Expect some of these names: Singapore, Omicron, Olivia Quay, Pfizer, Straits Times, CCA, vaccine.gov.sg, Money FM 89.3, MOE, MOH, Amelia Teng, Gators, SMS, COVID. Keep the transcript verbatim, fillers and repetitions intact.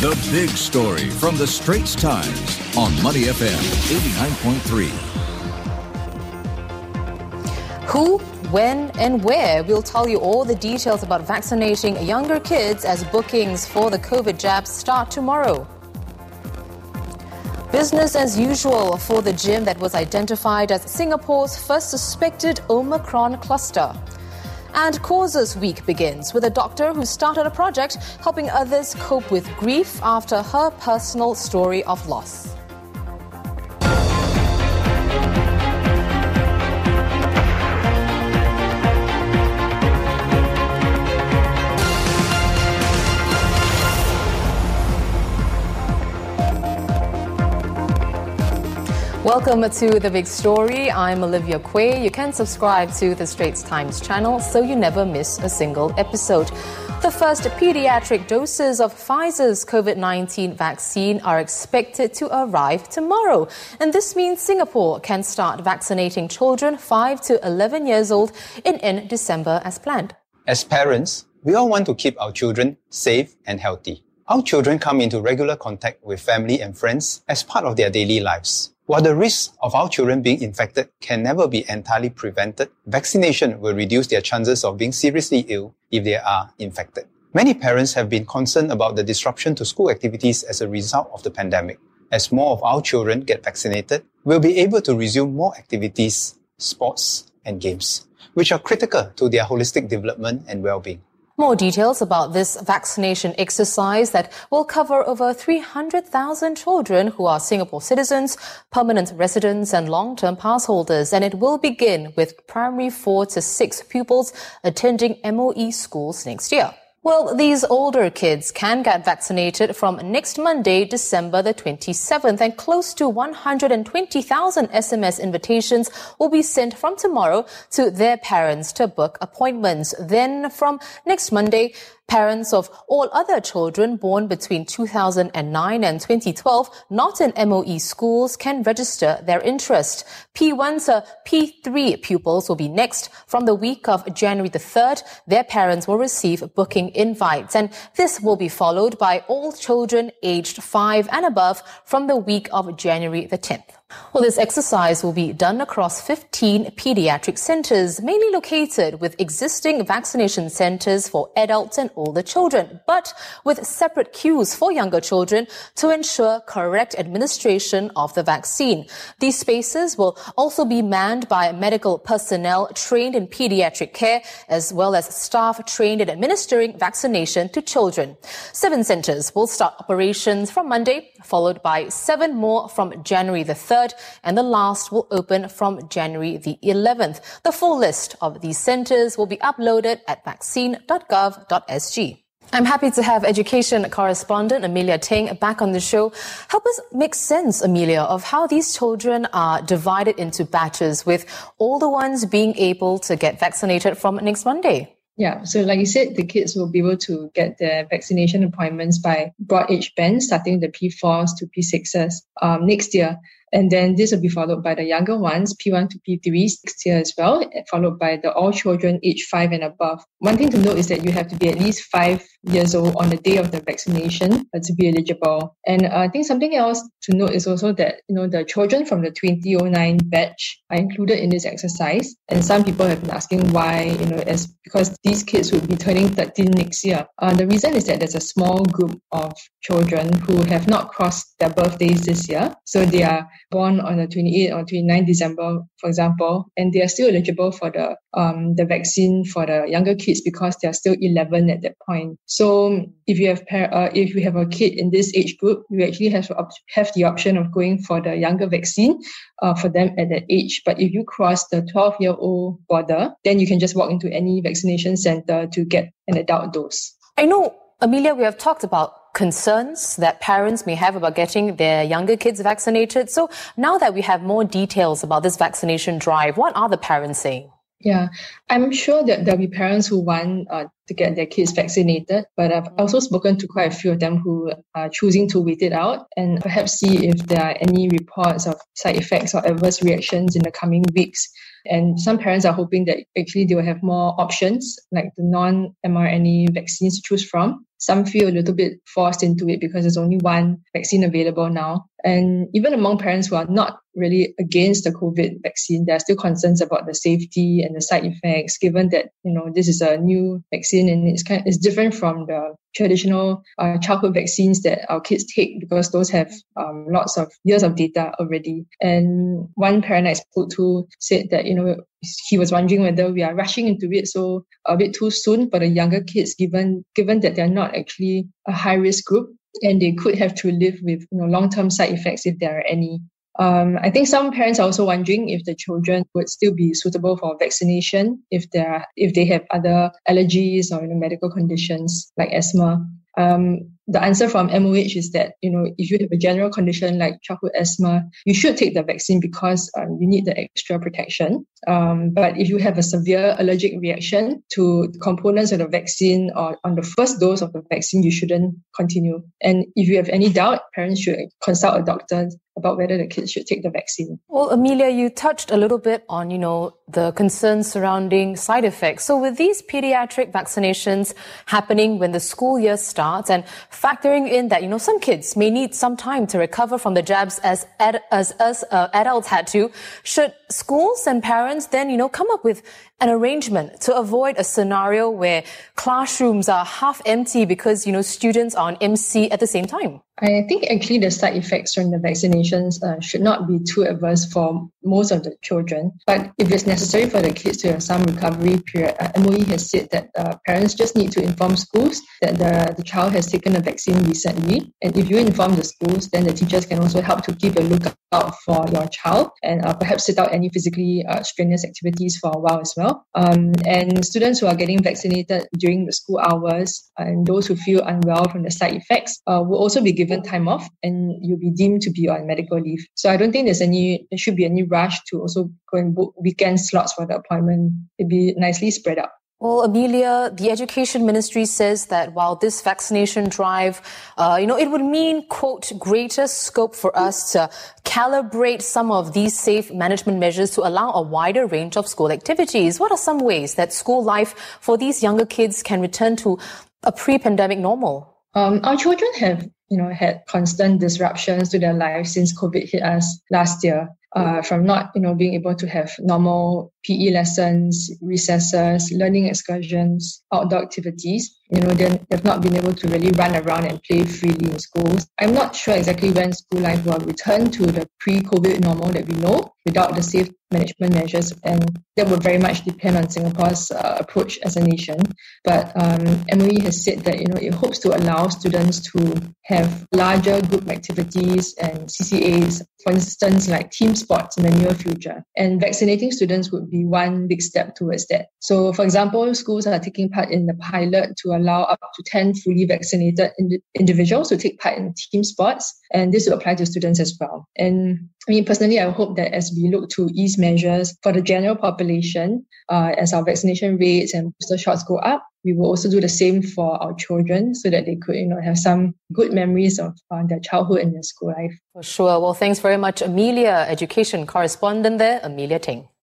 The big story from the Straits Times on Money F M eighty-nine point three. Who, when and where? We'll tell you all the details about vaccinating younger kids as bookings for the COVID jabs start tomorrow. Business as usual for the gym that was identified as Singapore's first suspected Omicron cluster. And Causes Week begins with a doctor who started a project helping others cope with grief after her personal story of loss. Welcome to The Big Story. I'm Olivia Quay. You can subscribe to the Straits Times channel so you never miss a single episode. The first pediatric doses of Pfizer's COVID nineteen vaccine are expected to arrive tomorrow. And this means Singapore can start vaccinating children five to eleven years old in, in December as planned. As parents, we all want to keep our children safe and healthy. Our children come into regular contact with family and friends as part of their daily lives. While the risk of our children being infected can never be entirely prevented, vaccination will reduce their chances of being seriously ill if they are infected. Many parents have been concerned about the disruption to school activities as a result of the pandemic. As more of our children get vaccinated, we'll be able to resume more activities, sports and games, which are critical to their holistic development and well-being. More details about this vaccination exercise that will cover over three hundred thousand children who are Singapore citizens, permanent residents and long-term pass holders. And it will begin with primary four to six pupils attending M O E schools next year. Well, these older kids can get vaccinated from next Monday, December the twenty-seventh, and close to one hundred twenty thousand S M S invitations will be sent from tomorrow to their parents to book appointments. Then from next Monday, parents of all other children born between two thousand nine and twenty twelve not in M O E schools can register their interest. P one to P three pupils will be next. From the week of January the third, their parents will receive booking invites. And this will be followed by all children aged five and above from the week of January the tenth. Well, this exercise will be done across fifteen pediatric centres, mainly located with existing vaccination centres for adults and older children, but with separate queues for younger children to ensure correct administration of the vaccine. These spaces will also be manned by medical personnel trained in paediatric care, as well as staff trained in administering vaccination to children. Seven centres will start operations from Monday, followed by seven more from January the third. And the last will open from January the eleventh. The full list of these centres will be uploaded at vaccine dot gov dot s g. I'm happy to have education correspondent Amelia Teng back on the show. Help us make sense, Amelia, of how these children are divided into batches, with older ones being able to get vaccinated from next Monday. Yeah, so like you said, the kids will be able to get their vaccination appointments by broad age bands, starting the P fours to P sixes um, next year. And then this will be followed by the younger ones, P one to P three, next year as well, followed by the all children aged five and above. One thing to note is that you have to be at least five years old on the day of the vaccination to be eligible. And I think something else to note is also that, you know, the children from the twenty oh nine batch are included in this exercise. And some people have been asking why, you know, as because these kids will be turning thirteen next year. Uh, the reason is that there's a small group of children who have not crossed their birthdays this year. So they are born on the twenty-eighth or twenty-ninth December, for example, and they are still eligible for the um the vaccine for the younger kids because they are still eleven at that point. So if you have par- uh, if you have a kid in this age group, you actually have to op- have the option of going for the younger vaccine uh, for them at that age. But if you cross the twelve-year-old border, then you can just walk into any vaccination center to get an adult dose. I know, Amelia, we have talked about concerns that parents may have about getting their younger kids vaccinated. So now that we have more details about this vaccination drive, what are the parents saying? Yeah, I'm sure that there'll be parents who want uh, to get their kids vaccinated. But I've also spoken to quite a few of them who are choosing to wait it out and perhaps see if there are any reports of side effects or adverse reactions in the coming weeks. And some parents are hoping that actually they will have more options, like the non-mRNA vaccines to choose from. Some feel a little bit forced into it because there's only one vaccine available now. And even among parents who are not really against the COVID vaccine, there are still concerns about the safety and the side effects, given that, you know, this is a new vaccine and it's kind of, it's different from the traditional uh, childhood vaccines that our kids take, because those have um, lots of years of data already. And one parent I spoke to said that, you know, he was wondering whether we are rushing into it so a bit too soon for the younger kids, given given that they're not actually a high-risk group and they could have to live with, you know, long-term side effects if there are any. Um, I think some parents are also wondering if the children would still be suitable for vaccination if there are, if they have other allergies or, you know, medical conditions like asthma. Um, the answer from M O H is that, you know, if you have a general condition like childhood asthma, you should take the vaccine because um, you need the extra protection. Um, but if you have a severe allergic reaction to components of the vaccine or on the first dose of the vaccine, you shouldn't continue. And if you have any doubt, parents should consult a doctor about whether the kids should take the vaccine. Well, Amelia, you touched a little bit on, you know, the concerns surrounding side effects. So with these pediatric vaccinations happening when the school year starts and factoring in that, you know, some kids may need some time to recover from the jabs as ad- as us uh, adults had to, should schools and parents then, you know, come up with an arrangement to avoid a scenario where classrooms are half empty because, you know, students are on M C at the same time? I think actually the side effects from the vaccinations uh, should not be too adverse for most of the children. But if it's necessary for the kids to have some recovery period, uh, M O E has said that uh, parents just need to inform schools that the, the child has taken a vaccine recently. And if you inform the schools, then the teachers can also help to keep a lookout for your child and uh, perhaps sit out any physically uh, strenuous activities for a while as well. Um, and students who are getting vaccinated during the school hours and those who feel unwell from the side effects uh, will also be given time off, and you'll be deemed to be on medical leave. So I don't think there's any, there should be any rush to also go and book weekend slots for the appointment. It'd be nicely spread out. Well, Amelia, the Education Ministry says that while this vaccination drive, uh, you know, it would mean, quote, greater scope for us to calibrate some of these safe management measures to allow a wider range of school activities. What are some ways that school life for these younger kids can return to a pre-pandemic normal? Um, our children have you know, had constant disruptions to their lives since COVID hit us last year, uh, from not, you know, being able to have normal P E lessons, recesses, learning excursions, outdoor activities. You know, they have not been able to really run around and play freely in schools. I'm not sure exactly when school life will return to the pre-COVID normal that we know without the safe management measures, and that will very much depend on Singapore's uh, approach as a nation. But um, M O E has said that, you know, it hopes to allow students to have larger group activities and C C As, for instance, like team sports in the near future. And vaccinating students would be one big step towards that. So, for example, schools are taking part in the pilot to allow up to ten fully vaccinated ind- individuals to take part in team sports, and this will apply to students as well. And I mean, personally, I hope that as we look to ease measures for the general population, uh, as our vaccination rates and booster shots go up, we will also do the same for our children so that they could, you know, have some good memories of uh, their childhood and their school life. For sure. Well, thanks very much, Amelia, education correspondent there, Amelia Teng.